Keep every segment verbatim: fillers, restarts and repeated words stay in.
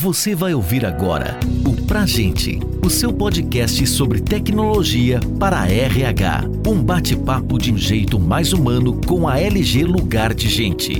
Você vai ouvir agora o Pra Gente, o seu podcast sobre tecnologia para a R H. Um bate-papo de um jeito mais humano com a L G Lugar de Gente.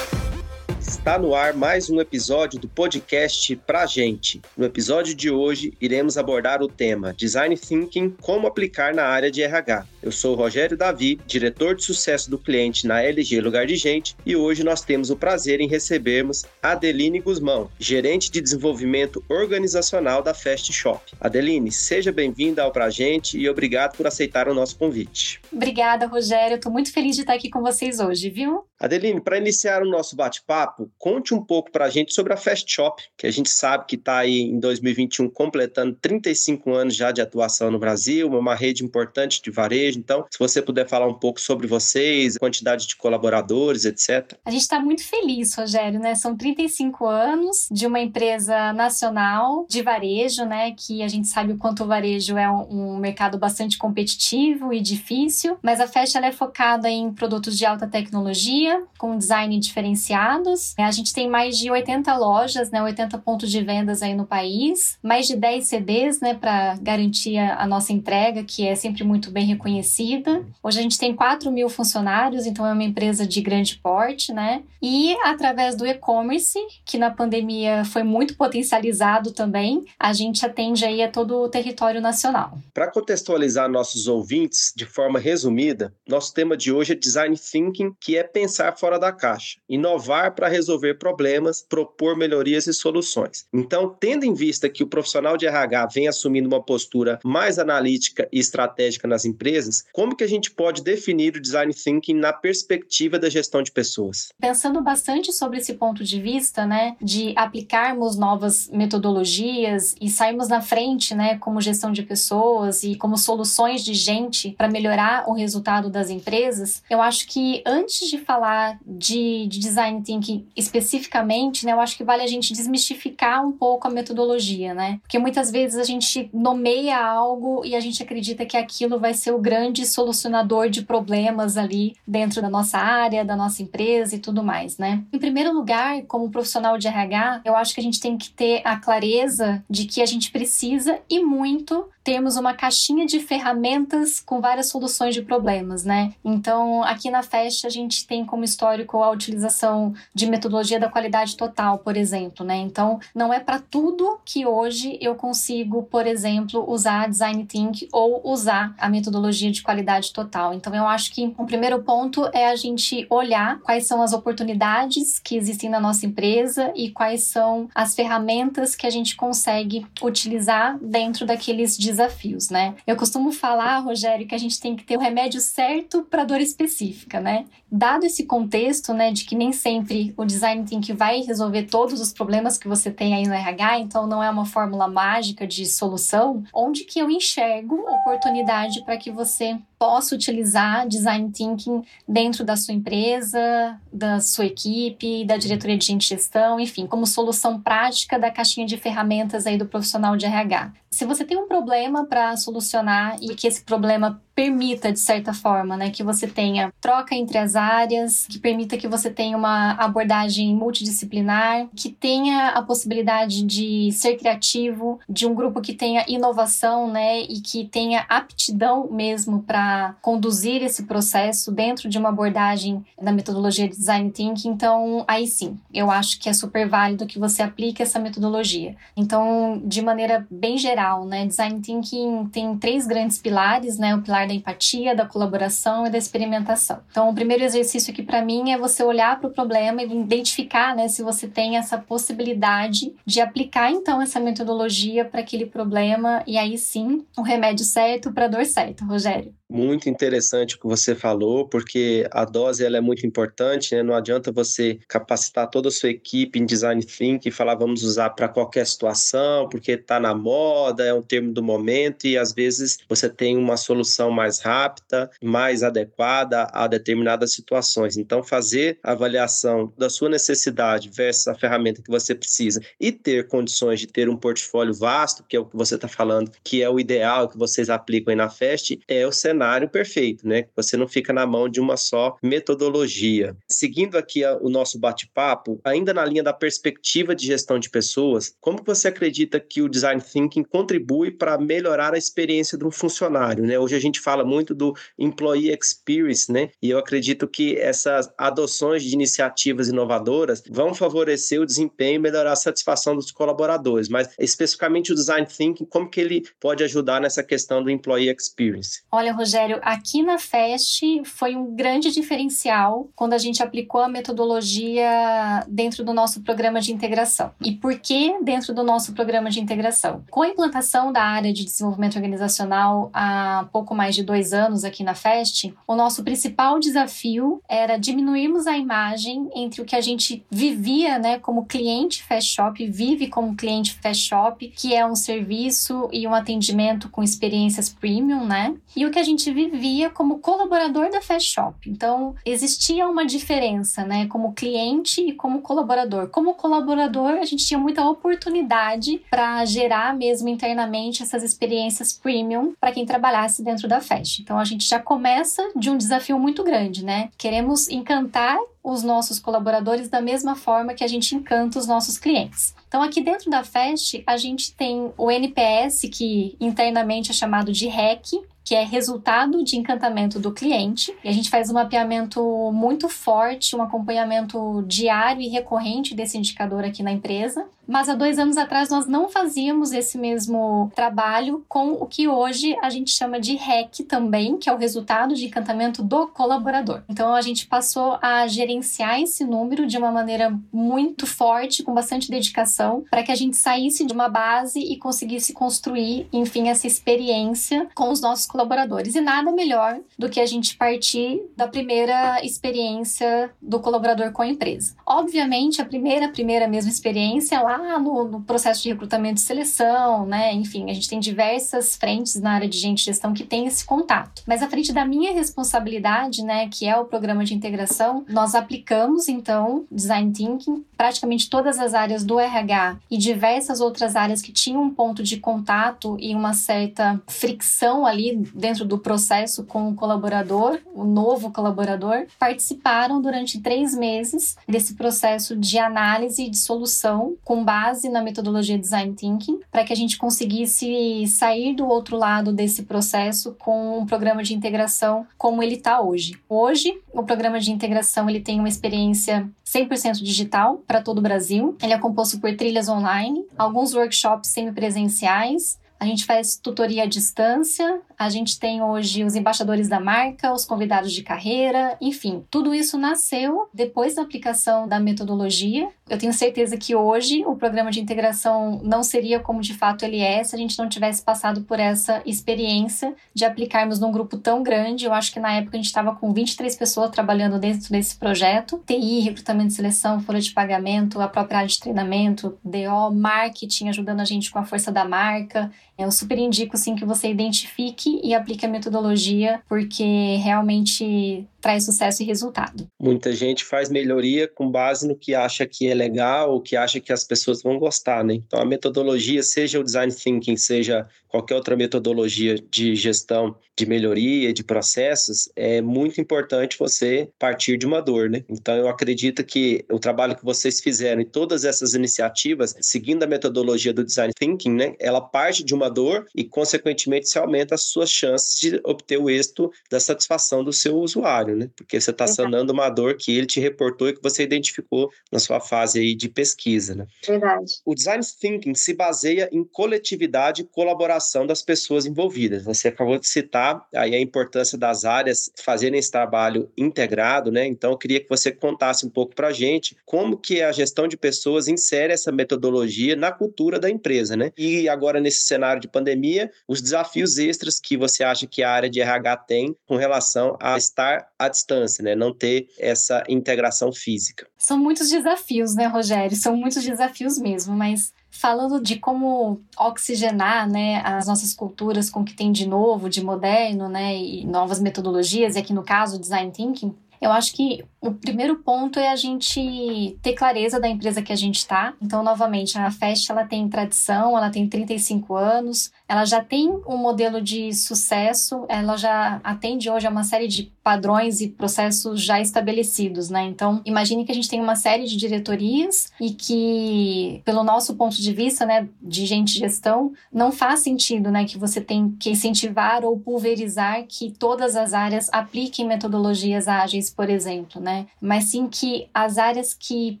Está no ar mais um episódio do podcast Pra Gente. No episódio de hoje, iremos abordar o tema Design Thinking, como aplicar na área de R H. Eu sou o Rogério Davi, diretor de sucesso do cliente na L G Lugar de Gente, e hoje nós temos o prazer em recebermos Adeline Gusmão, gerente de desenvolvimento organizacional da Fast Shop. Adeline, seja bem-vinda ao Pra Gente e obrigado por aceitar o nosso convite. Obrigada, Rogério. Estou muito feliz de estar aqui com vocês hoje, viu? Adeline, para iniciar o nosso bate-papo, conte um pouco para a gente sobre a Fast Shop, que a gente sabe que está aí em dois mil e vinte e um completando trinta e cinco anos já de atuação no Brasil, uma rede importante de varejo. Então, se você puder falar um pouco sobre vocês, quantidade de colaboradores, etcétera. A gente está muito feliz, Rogério, né? São trinta e cinco anos de uma empresa nacional de varejo, né? Que a gente sabe o quanto o varejo é um mercado bastante competitivo e difícil, mas a Fast ela é focada em produtos de alta tecnologia, com design diferenciados. A gente tem mais de oitenta lojas, né, oitenta pontos de vendas aí no país, mais de dez C Ds, né, para garantir a nossa entrega, que é sempre muito bem reconhecida. Hoje a gente tem quatro mil funcionários, então é uma empresa de grande porte, né? E através do e-commerce, que na pandemia foi muito potencializado também, a gente atende aí a todo o território nacional. Para contextualizar nossos ouvintes de forma resumida, nosso tema de hoje é Design Thinking, que é pensar fora da caixa, inovar para resolver problemas, propor melhorias e soluções. Então, tendo em vista que o profissional de R H vem assumindo uma postura mais analítica e estratégica nas empresas, como que a gente pode definir o Design Thinking na perspectiva da gestão de pessoas? Pensando bastante sobre esse ponto de vista, né, de aplicarmos novas metodologias e sairmos na frente, né, como gestão de pessoas e como soluções de gente para melhorar o resultado das empresas, eu acho que antes de falar de, de Design Thinking especificamente, né, eu acho que vale a gente desmistificar um pouco a metodologia, né? Porque muitas vezes a gente nomeia algo e a gente acredita que aquilo vai ser o grande solucionador de problemas ali dentro da nossa área, da nossa empresa e tudo mais, né? Em primeiro lugar, como profissional de R H, eu acho que a gente tem que ter a clareza de que a gente precisa e muito temos uma caixinha de ferramentas com várias soluções de problemas, né? Então, aqui na Fast, a gente tem como histórico a utilização de metodologia da qualidade total, por exemplo, né? Então, não é para tudo que hoje eu consigo, por exemplo, usar Design Thinking ou usar a metodologia de qualidade total. Então, eu acho que o primeiro ponto é a gente olhar quais são as oportunidades que existem na nossa empresa e quais são as ferramentas que a gente consegue utilizar dentro daqueles desafios, né? Eu costumo falar, Rogério, que a gente tem que ter o remédio certo para dor específica, né? Dado esse contexto, né, de que nem sempre o Design Thinking vai resolver todos os problemas que você tem aí no R H, então não é uma fórmula mágica de solução, onde que eu enxergo oportunidade para que você possa utilizar Design Thinking dentro da sua empresa, da sua equipe, da diretoria de gente e gestão, enfim, como solução prática da caixinha de ferramentas aí do profissional de R H. Se você tem um problema para solucionar e que esse problema permita, de certa forma, né, que você tenha troca entre as áreas, que permita que você tenha uma abordagem multidisciplinar, que tenha a possibilidade de ser criativo, de um grupo que tenha inovação, né, e que tenha aptidão mesmo para conduzir esse processo dentro de uma abordagem da metodologia de Design Thinking, então aí sim, eu acho que é super válido que você aplique essa metodologia. Então, de maneira bem geral, né, Design Thinking tem três grandes pilares, né, o pilar da empatia, da colaboração e da experimentação. Então, o primeiro exercício aqui para mim é você olhar para o problema e identificar, né, se você tem essa possibilidade de aplicar, então, essa metodologia para aquele problema e aí sim, o remédio certo para a dor certa, Rogério. Muito interessante o que você falou, porque a dose ela é muito importante, né? Não adianta você capacitar toda a sua equipe em Design Thinking e falar vamos usar para qualquer situação, porque está na moda, é um termo do momento e às vezes você tem uma solução mais rápida, mais adequada a determinadas situações. Então, fazer a avaliação da sua necessidade versus a ferramenta que você precisa e ter condições de ter um portfólio vasto, que é o que você está falando, que é o ideal que vocês aplicam aí na Fast, é o cenário cenário perfeito, né? Você não fica na mão de uma só metodologia. Seguindo aqui a, o nosso bate-papo, ainda na linha da perspectiva de gestão de pessoas, como você acredita que o Design Thinking contribui para melhorar a experiência de um funcionário, né? Hoje a gente fala muito do Employee Experience, né? E eu acredito que essas adoções de iniciativas inovadoras vão favorecer o desempenho e melhorar a satisfação dos colaboradores, mas especificamente o Design Thinking, como que ele pode ajudar nessa questão do Employee Experience? Olha, Rogério, aqui na Fest foi um grande diferencial quando a gente aplicou a metodologia dentro do nosso programa de integração. E por que dentro do nosso programa de integração? Com a implantação da área de desenvolvimento organizacional há pouco mais de dois anos aqui na Fest, o nosso principal desafio era diminuirmos a imagem entre o que a gente vivia, né, como cliente Fast Shop, vive como cliente Fast Shop, que é um serviço e um atendimento com experiências premium, né? E o que a gente vivia como colaborador da Fast Shop. Então, existia uma diferença, né? Como cliente e como colaborador. Como colaborador, a gente tinha muita oportunidade para gerar mesmo internamente essas experiências premium para quem trabalhasse dentro da Fast. Então, a gente já começa de um desafio muito grande, né? Queremos encantar os nossos colaboradores da mesma forma que a gente encanta os nossos clientes. Então, aqui dentro da Fest, a gente tem o N P S, que internamente é chamado de R E C, que é resultado de encantamento do cliente. E a gente faz um mapeamento muito forte, um acompanhamento diário e recorrente desse indicador aqui na empresa. Mas há dois anos atrás nós não fazíamos esse mesmo trabalho com o que hoje a gente chama de R E C também, que é o resultado de encantamento do colaborador. Então a gente passou a gerenciar esse número de uma maneira muito forte, com bastante dedicação, para que a gente saísse de uma base e conseguisse construir, enfim, essa experiência com os nossos colaboradores. E nada melhor do que a gente partir da primeira experiência do colaborador com a empresa. Obviamente, a primeira, primeira mesma experiência é lá no, no processo de recrutamento e seleção, né? Enfim, a gente tem diversas frentes na área de gente e gestão que tem esse contato. Mas à frente da minha responsabilidade, né, que é o programa de integração, nós aplicamos, então, Design Thinking, praticamente todas as áreas do R H e diversas outras áreas que tinham um ponto de contato e uma certa fricção ali dentro do processo com o colaborador, o novo colaborador, participaram durante três meses desse processo de análise e de solução com base na metodologia Design Thinking, para que a gente conseguisse sair do outro lado desse processo com um programa de integração como ele está hoje. Hoje, o programa de integração ele tem uma experiência cem por cento digital para todo o Brasil. Ele é composto por trilhas online, alguns workshops semipresenciais. A gente faz tutoria à distância, a gente tem hoje os embaixadores da marca, os convidados de carreira, enfim. Tudo isso nasceu depois da aplicação da metodologia. Eu tenho certeza que hoje o programa de integração não seria como de fato ele é se a gente não tivesse passado por essa experiência de aplicarmos num grupo tão grande. Eu acho que na época a gente estava com vinte e três pessoas trabalhando dentro desse projeto. T I, recrutamento e seleção, folha de pagamento, a própria área de treinamento, D O, marketing ajudando a gente com a força da marca. Eu super indico, sim, que você identifique e aplique a metodologia, porque realmente traz sucesso e resultado. Muita gente faz melhoria com base no que acha que é legal ou que acha que as pessoas vão gostar, né? Então, a metodologia, seja o Design Thinking, seja qualquer outra metodologia de gestão de melhoria, de processos, é muito importante você partir de uma dor, né? Então, eu acredito que o trabalho que vocês fizeram em todas essas iniciativas, seguindo a metodologia do Design Thinking, né? Ela parte de uma dor e, consequentemente, se aumenta as suas chances de obter o êxito da satisfação do seu usuário, né? Porque você está sanando uma dor que ele te reportou e que você identificou na sua fase aí de pesquisa, né? Verdade. O Design Thinking se baseia em coletividade e colaboração das pessoas envolvidas. Você acabou de citar aí a importância das áreas fazerem esse trabalho integrado, né? Então, eu queria que você contasse um pouco para a gente como que a gestão de pessoas insere essa metodologia na cultura da empresa, né? E agora, nesse cenário de pandemia, os desafios extras que você acha que a área de R H tem com relação a estar à distância, né? Não ter essa integração física. São muitos desafios, né, Rogério? São muitos desafios mesmo, mas falando de como oxigenar, né, as nossas culturas com o que tem de novo, de moderno, né, e novas metodologias, e aqui no caso o Design Thinking, Eu acho que o primeiro ponto é a gente ter clareza da empresa que a gente está. Então, novamente, a Fast ela tem tradição, ela tem trinta e cinco anos, ela já tem um modelo de sucesso, ela já atende hoje a uma série de padrões e processos já estabelecidos, né? Então, imagine que a gente tem uma série de diretorias e que, pelo nosso ponto de vista, né, de gente gestão, não faz sentido, né, que você tem que incentivar ou pulverizar que todas as áreas apliquem metodologias ágeis, por exemplo, né? Mas sim que as áreas que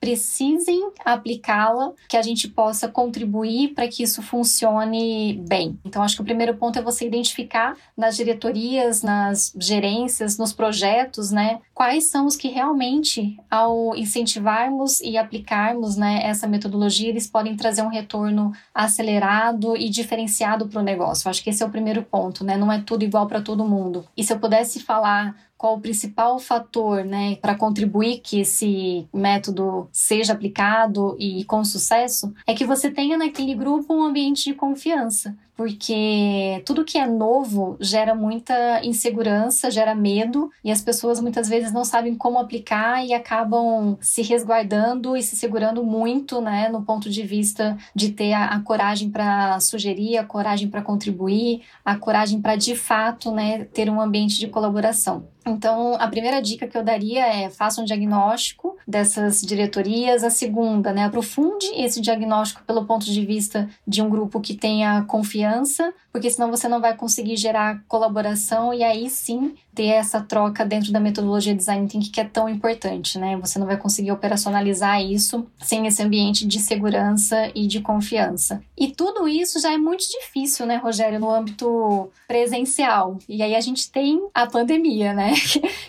precisem aplicá-la, que a gente possa contribuir para que isso funcione bem. Então, acho que o primeiro ponto é você identificar nas diretorias, nas gerências, nos projetos, né, quais são os que realmente, ao incentivarmos e aplicarmos, né, essa metodologia, eles podem trazer um retorno acelerado e diferenciado para o negócio. Acho que esse é o primeiro ponto, né? Não é tudo igual para todo mundo. E se eu pudesse falar qual o principal fator, né, para contribuir que esse método seja aplicado e com sucesso, é que você tenha naquele grupo um ambiente de confiança. Porque tudo que é novo gera muita insegurança, gera medo, e as pessoas muitas vezes não sabem como aplicar e acabam se resguardando e se segurando muito, né, no ponto de vista de ter a, a coragem para sugerir, a coragem para contribuir, a coragem para, de fato, né, ter um ambiente de colaboração. Então, a primeira dica que eu daria é faça um diagnóstico dessas diretorias. A segunda, né, aprofunde esse diagnóstico pelo ponto de vista de um grupo que tenha confiança, porque senão você não vai conseguir gerar colaboração e aí sim ter essa troca dentro da metodologia Design Thinking que é tão importante, né? Você não vai conseguir operacionalizar isso sem esse ambiente de segurança e de confiança. E tudo isso já é muito difícil, né, Rogério, no âmbito presencial. E aí a gente tem a pandemia, né?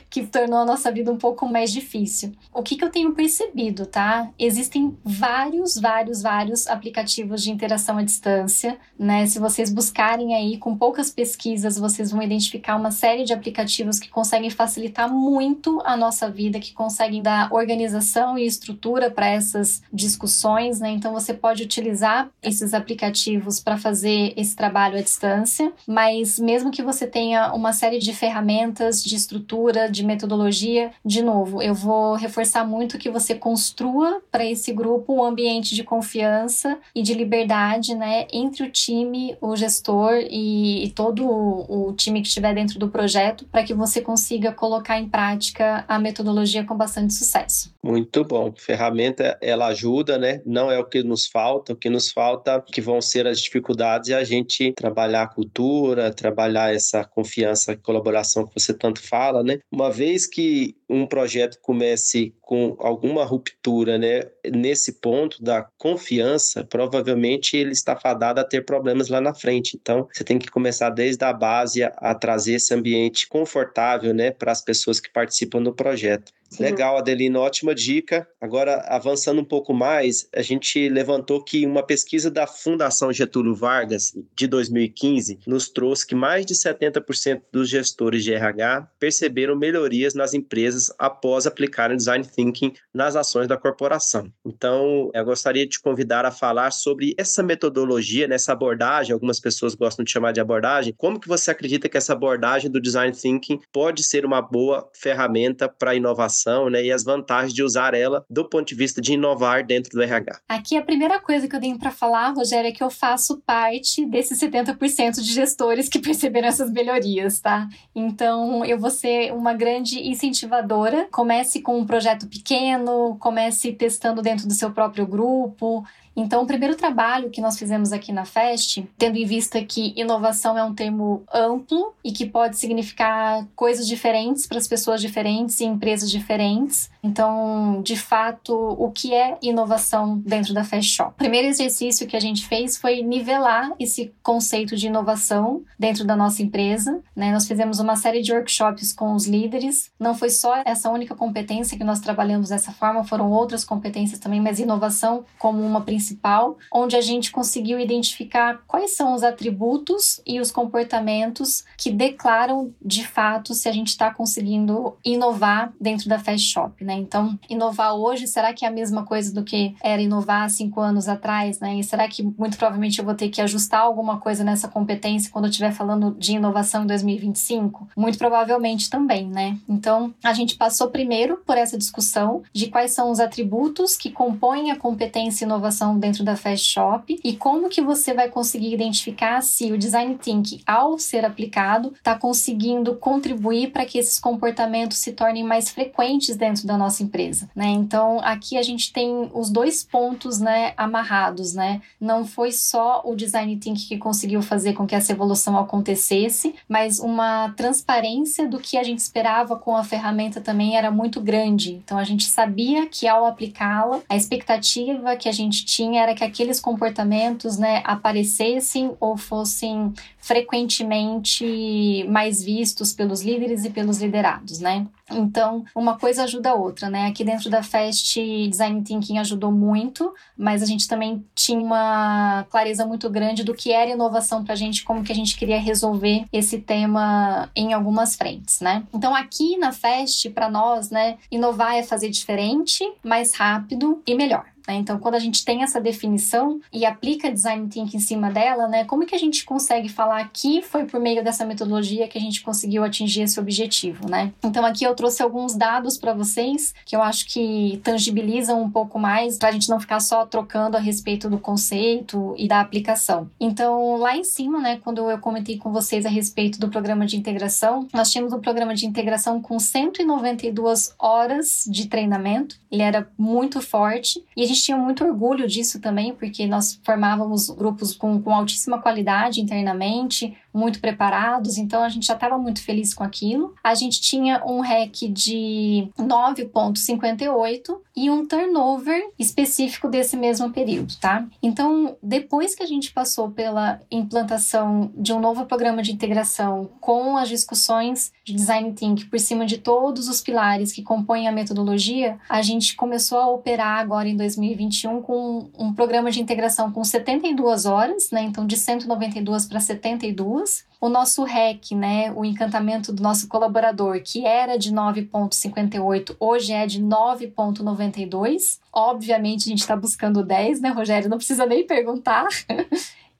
que tornou a nossa vida um pouco mais difícil. O que, que eu tenho percebido, tá? Existem vários, vários, vários aplicativos de interação à distância, né? Se vocês buscarem aí, com poucas pesquisas, vocês vão identificar uma série de aplicativos que conseguem facilitar muito a nossa vida, que conseguem dar organização e estrutura para essas discussões, né? Então, você pode utilizar esses aplicativos para fazer esse trabalho à distância, mas mesmo que você tenha uma série de ferramentas de estrutura, de metodologia, de novo, eu vou reforçar muito que você construa para esse grupo um ambiente de confiança e de liberdade, né, entre o time, o gestor e, e todo o, o time que estiver dentro do projeto, para que você consiga colocar em prática a metodologia com bastante sucesso. Muito bom. Ferramenta, ela ajuda, né? Não é o que nos falta, o que nos falta que vão ser as dificuldades e a gente trabalhar a cultura, trabalhar essa confiança, colaboração que você tanto fala, né? Uma vez que um projeto comece com alguma ruptura, né, nesse ponto da confiança, provavelmente ele está fadado a ter problemas lá na frente. Então, você tem que começar desde a base a, a trazer esse ambiente confortável, né, para as pessoas que participam do projeto. Sim. Legal, Adelina, ótima dica. Agora, avançando um pouco mais, a gente levantou que uma pesquisa da Fundação Getúlio Vargas, de dois mil e quinze, nos trouxe que mais de setenta por cento dos gestores de R H perceberam melhorias nas empresas após aplicarem Design Thinking nas ações da corporação. Então, eu gostaria de te convidar a falar sobre essa metodologia, nessa abordagem, algumas pessoas gostam de chamar de abordagem, como que você acredita que essa abordagem do Design Thinking pode ser uma boa ferramenta para inovação, né, e as vantagens de usar ela do ponto de vista de inovar dentro do R H. Aqui a primeira coisa que eu tenho para falar, Rogério, é que eu faço parte desses setenta por cento de gestores que perceberam essas melhorias, tá? Então, eu vou ser uma grande incentivadora. Comece com um projeto pequeno, comece testando dentro do seu próprio grupo. Então, o primeiro trabalho que nós fizemos aqui na Fast, tendo em vista que inovação é um termo amplo e que pode significar coisas diferentes para as pessoas diferentes e empresas diferentes. Então, de fato, o que é inovação dentro da Fast Shop? O primeiro exercício que a gente fez foi nivelar esse conceito de inovação dentro da nossa empresa, né? Nós fizemos uma série de workshops com os líderes. Não foi só essa única competência que nós trabalhamos dessa forma, foram outras competências também, mas inovação como uma principal principal, onde a gente conseguiu identificar quais são os atributos e os comportamentos que declaram, de fato, se a gente está conseguindo inovar dentro da Fast Shop, né? Então, inovar hoje, será que é a mesma coisa do que era inovar há cinco anos atrás, né? E será que, muito provavelmente, eu vou ter que ajustar alguma coisa nessa competência quando eu estiver falando de inovação em dois mil e vinte e cinco? Muito provavelmente também, né? Então, a gente passou primeiro por essa discussão de quais são os atributos que compõem a competência e inovação dentro da Fast Shop e como que você vai conseguir identificar se o Design Thinking, ao ser aplicado, está conseguindo contribuir para que esses comportamentos se tornem mais frequentes dentro da nossa empresa, né? Então, aqui a gente tem os dois pontos, né, amarrados, né? Não foi só o Design Thinking que conseguiu fazer com que essa evolução acontecesse, mas uma transparência do que a gente esperava com a ferramenta também era muito grande. Então, a gente sabia que, ao aplicá-la, a expectativa que a gente tinha era que aqueles comportamentos, né, aparecessem ou fossem frequentemente mais vistos pelos líderes e pelos liderados, né? Então, uma coisa ajuda a outra, né? Aqui dentro da Fast, Design Thinking ajudou muito, mas a gente também tinha uma clareza muito grande do que era inovação pra gente, como que a gente queria resolver esse tema em algumas frentes, né? Então, aqui na Fast, pra nós, né, inovar é fazer diferente, mais rápido e melhor. Então, quando a gente tem essa definição e aplica Design Thinking em cima dela, né, como que a gente consegue falar que foi por meio dessa metodologia que a gente conseguiu atingir esse objetivo, né? Então, aqui eu trouxe alguns dados para vocês que eu acho que tangibilizam um pouco mais para a gente não ficar só trocando a respeito do conceito e da aplicação. Então, lá em cima, né, quando eu comentei com vocês a respeito do programa de integração, nós tínhamos um programa de integração com cento e noventa e duas horas de treinamento. Ele era muito forte e a gente A gente tinha muito orgulho disso também, porque nós formávamos grupos com, com altíssima qualidade internamente, muito preparados, então a gente já estava muito feliz com aquilo. A gente tinha um R E C de nove vírgula cinquenta e oito e um turnover específico desse mesmo período, tá? Então, depois que a gente passou pela implantação de um novo programa de integração com as discussões de Design Thinking por cima de todos os pilares que compõem a metodologia, a gente começou a operar agora em dois mil e vinte e um com um programa de integração com setenta e duas horas, né? Então, de cento e noventa e duas para setenta e duas. O nosso R E C, né, o encantamento do nosso colaborador, que era de nove vírgula cinquenta e oito, hoje é de nove vírgula noventa e dois. Obviamente, a gente está buscando dez, né, Rogério? Não precisa nem perguntar.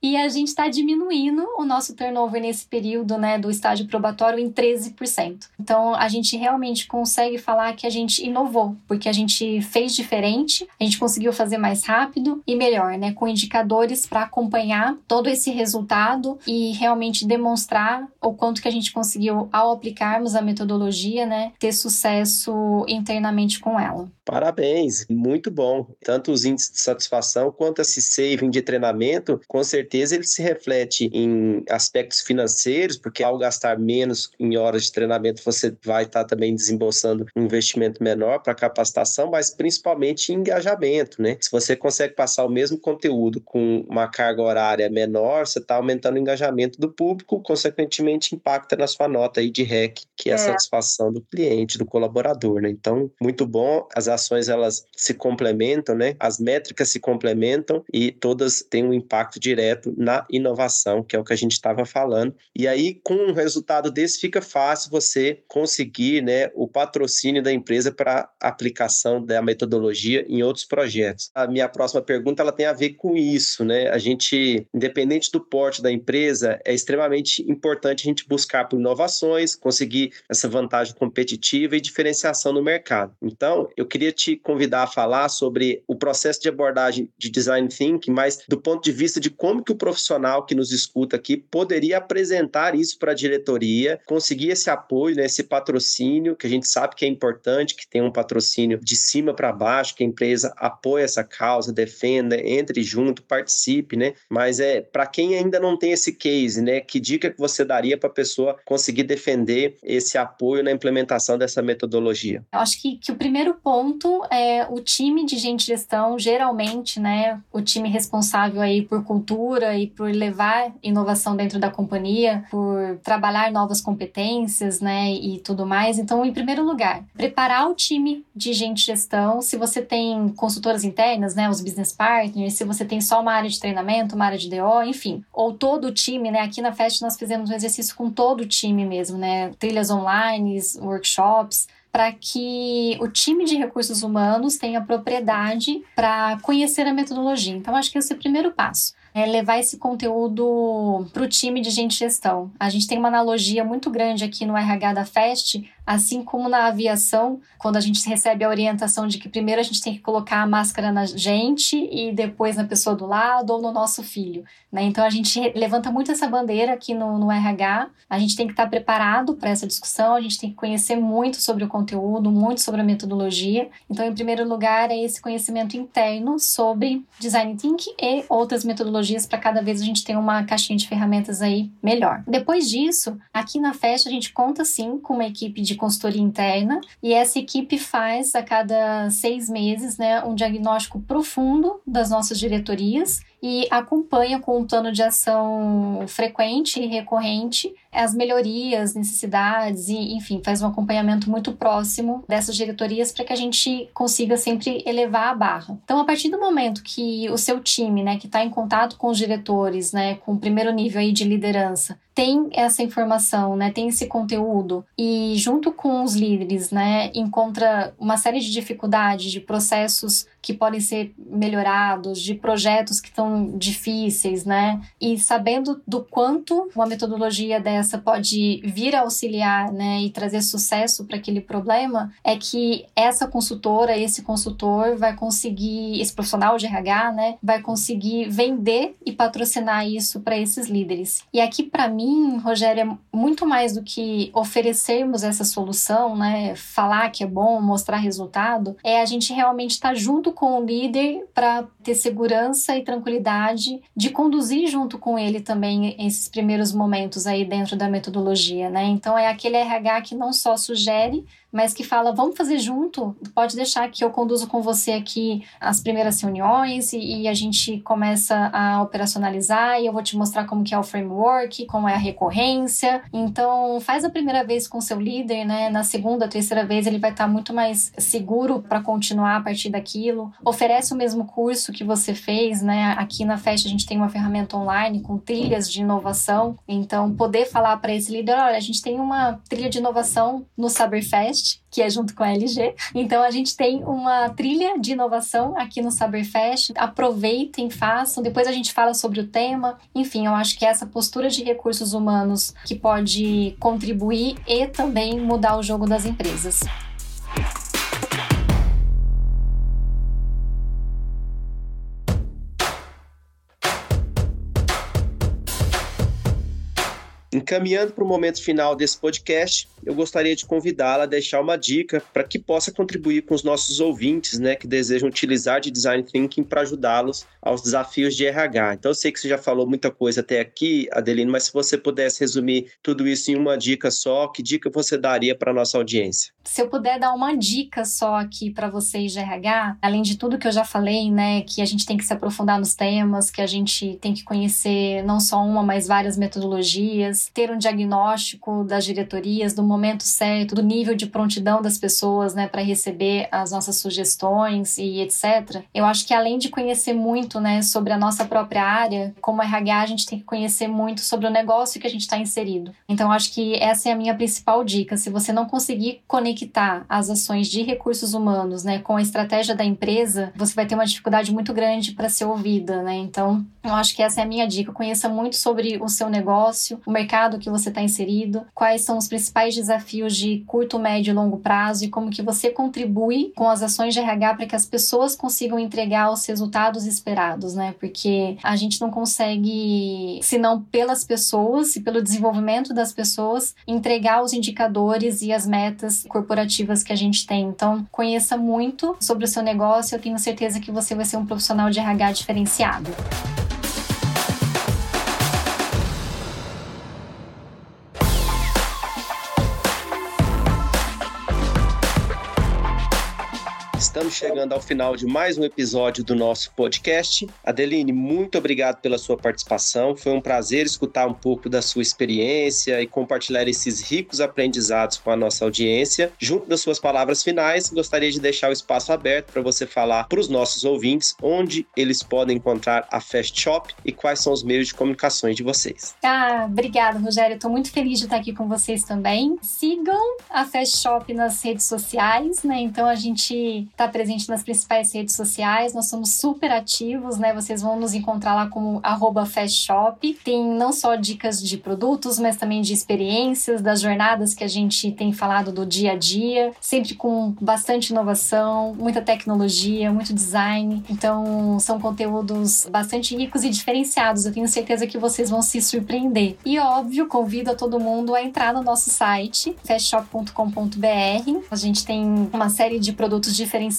E a gente está diminuindo o nosso turnover nesse período, né, do estágio probatório em treze por cento. Então, a gente realmente consegue falar que a gente inovou, porque a gente fez diferente, a gente conseguiu fazer mais rápido e melhor, né, com indicadores para acompanhar todo esse resultado e realmente demonstrar o quanto que a gente conseguiu, ao aplicarmos a metodologia, né, ter sucesso internamente com ela. Parabéns, muito bom. Tanto os índices de satisfação quanto esse saving de treinamento, com certeza ele se reflete em aspectos financeiros, porque ao gastar menos em horas de treinamento, você vai estar também desembolsando um investimento menor para capacitação, mas principalmente em engajamento, né? Se você consegue passar o mesmo conteúdo com uma carga horária menor, você está aumentando o engajamento do público, consequentemente impacta na sua nota aí de R E C, que é a é. satisfação do cliente, do colaborador, né? Então, muito bom. As ações, elas se complementam, né? As métricas se complementam e todas têm um impacto direto na inovação, que é o que a gente estava falando. E aí, com um resultado desse, fica fácil você conseguir, né, o patrocínio da empresa para aplicação da metodologia em outros projetos. A minha próxima pergunta, ela tem a ver com isso, né? A gente, independente do porte da empresa, é extremamente importante a gente buscar por inovações, conseguir essa vantagem competitiva e diferenciação no mercado. Então, eu queria te convidar a falar sobre o processo de abordagem de Design Thinking, mas do ponto de vista de como que o profissional que nos escuta aqui poderia apresentar isso para a diretoria, conseguir esse apoio, né, esse patrocínio, que a gente sabe que é importante, que tem um patrocínio de cima para baixo, que a empresa apoie essa causa, defenda, entre junto, participe, né? Mas é para quem ainda não tem esse case, né? Que dica que você daria para a pessoa conseguir defender esse apoio na implementação dessa metodologia? Eu acho que, que o primeiro ponto Ponto, é, o time de gente gestão, geralmente, né, o time responsável aí por cultura, cultura e por levar inovação dentro da companhia, por trabalhar novas competências, né, e tudo mais. Então, em primeiro lugar, preparar o time de gente de gestão. Se você tem consultoras internas, né, os business partners, se você tem só uma área de treinamento, uma área de D O, enfim, ou todo o time, né, aqui na Fast nós fizemos um exercício com todo o time mesmo, né, trilhas online, workshops, para que o time de recursos humanos tenha propriedade para conhecer a metodologia. Então, acho que esse é o primeiro passo. É levar esse conteúdo para o time de gente de gestão. A gente tem uma analogia muito grande aqui no R H da Fast, assim como na aviação, quando a gente recebe a orientação de que primeiro a gente tem que colocar a máscara na gente e depois na pessoa do lado ou no nosso filho, né? Então, a gente levanta muito essa bandeira aqui no, no R H. A gente tem que estar preparado para essa discussão, a gente tem que conhecer muito sobre o conteúdo, muito sobre a metodologia. Então, em primeiro lugar, é esse conhecimento interno sobre Design Thinking e outras metodologias, para cada vez a gente tem uma caixinha de ferramentas aí melhor. Depois disso, aqui na Fast a gente conta sim com uma equipe de consultoria interna e essa equipe faz a cada seis meses, né, um diagnóstico profundo das nossas diretorias e acompanha com um plano de ação frequente e recorrente as melhorias, necessidades e, enfim, faz um acompanhamento muito próximo dessas diretorias para que a gente consiga sempre elevar a barra. Então, a partir do momento que o seu time, né, que está em contato com os diretores, né, com o primeiro nível aí de liderança, tem essa informação, né, tem esse conteúdo e junto com os líderes, né, encontra uma série de dificuldades, de processos que podem ser melhorados, de projetos que estão difíceis, né, e sabendo do quanto uma metodologia dessa pode vir a auxiliar, né, e trazer sucesso para aquele problema, é que essa consultora, esse consultor vai conseguir, esse profissional de R H, né, vai conseguir vender e patrocinar isso para esses líderes. E aqui, para mim, Rogério, é muito mais do que oferecermos essa solução, né? Falar que é bom, mostrar resultado, é a gente realmente estar junto com o líder para ter segurança e tranquilidade de conduzir junto com ele também esses primeiros momentos aí dentro da metodologia, né? Então, é aquele R H que não só sugere, mas que fala, vamos fazer junto, pode deixar que eu conduzo com você aqui as primeiras reuniões e, e a gente começa a operacionalizar e eu vou te mostrar como que é o framework, como é a recorrência. Então, faz a primeira vez com seu líder, né? Na segunda, terceira vez, ele vai estar muito mais seguro para continuar a partir daquilo. Oferece o mesmo curso que você fez, né? Aqui na Fast a gente tem uma ferramenta online com trilhas de inovação. Então, poder falar para esse líder, olha, a gente tem uma trilha de inovação no CyberFest, que é junto com a L G. Então, a gente tem uma trilha de inovação aqui no CyberFest. Aproveitem, façam. Depois a gente fala sobre o tema. Enfim, eu acho que é essa postura de recursos humanos que pode contribuir e também mudar o jogo das empresas. Encaminhando para o momento final desse podcast, eu gostaria de convidá-la a deixar uma dica para que possa contribuir com os nossos ouvintes, né, que desejam utilizar de Design Thinking para ajudá-los aos desafios de R H. Então, eu sei que você já falou muita coisa até aqui, Adeline, mas se você pudesse resumir tudo isso em uma dica só, que dica você daria para a nossa audiência? Se eu puder dar uma dica só aqui para vocês de R H, além de tudo que eu já falei, né, que a gente tem que se aprofundar nos temas, que a gente tem que conhecer não só uma, mas várias metodologias, ter um diagnóstico das diretorias, do momento certo, do nível de prontidão das pessoas, né, para receber as nossas sugestões e etcétera. Eu acho que além de conhecer muito, né, sobre a nossa própria área, como R H, a gente tem que conhecer muito sobre o negócio que a gente está inserido. Então, acho que essa é a minha principal dica. Se você não conseguir conectar as ações de recursos humanos, né, com a estratégia da empresa, você vai ter uma dificuldade muito grande para ser ouvida, né? Então, eu acho que essa é a minha dica. Conheça muito sobre o seu negócio, o mercado que você está inserido, quais são os principais desafios de curto, médio e longo prazo e como que você contribui com as ações de R H para que as pessoas consigam entregar os resultados esperados, né? Porque a gente não consegue, se não pelas pessoas e pelo desenvolvimento das pessoas, entregar os indicadores e as metas corporativas que a gente tem. Então, conheça muito sobre o seu negócio, eu tenho certeza que você vai ser um profissional de R H diferenciado. Estamos chegando ao final de mais um episódio do nosso podcast. Adeline, muito obrigado pela sua participação. Foi um prazer escutar um pouco da sua experiência e compartilhar esses ricos aprendizados com a nossa audiência. Junto das suas palavras finais, gostaria de deixar o espaço aberto para você falar para os nossos ouvintes onde eles podem encontrar a Fast Shop e quais são os meios de comunicações de vocês. Ah, obrigada, Rogério. Estou muito feliz de estar aqui com vocês também. Sigam a Fast Shop nas redes sociais, né? Então, a gente está presente nas principais redes sociais. Nós somos super ativos, né? Vocês vão nos encontrar lá como arroba Fast Shop. Tem não só dicas de produtos, mas também de experiências, das jornadas que a gente tem falado do dia a dia, sempre com bastante inovação, muita tecnologia, muito design. Então, são conteúdos bastante ricos e diferenciados. Eu tenho certeza que vocês vão se surpreender. E, óbvio, convido a todo mundo a entrar no nosso site, fast shop ponto com ponto b r. A gente tem uma série de produtos diferenciados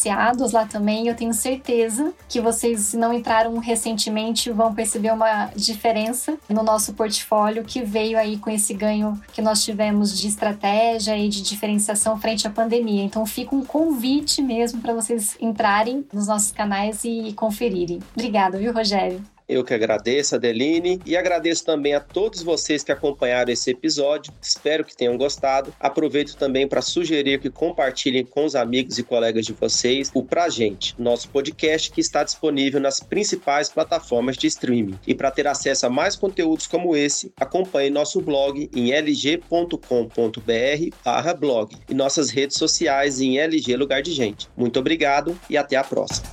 lá também. Eu tenho certeza que vocês, se não entraram recentemente, vão perceber uma diferença no nosso portfólio que veio aí com esse ganho que nós tivemos de estratégia e de diferenciação frente à pandemia. Então, fica um convite mesmo para vocês entrarem nos nossos canais e conferirem. Obrigada, viu, Rogério? Eu que agradeço, Adeline, e agradeço também a todos vocês que acompanharam esse episódio. Espero que tenham gostado. Aproveito também para sugerir que compartilhem com os amigos e colegas de vocês o Pra Gente, nosso podcast que está disponível nas principais plataformas de streaming. E para ter acesso a mais conteúdos como esse, acompanhe nosso blog em l g ponto com ponto b r barra blog e nossas redes sociais em L G Lugar de Gente. Muito obrigado e até a próxima.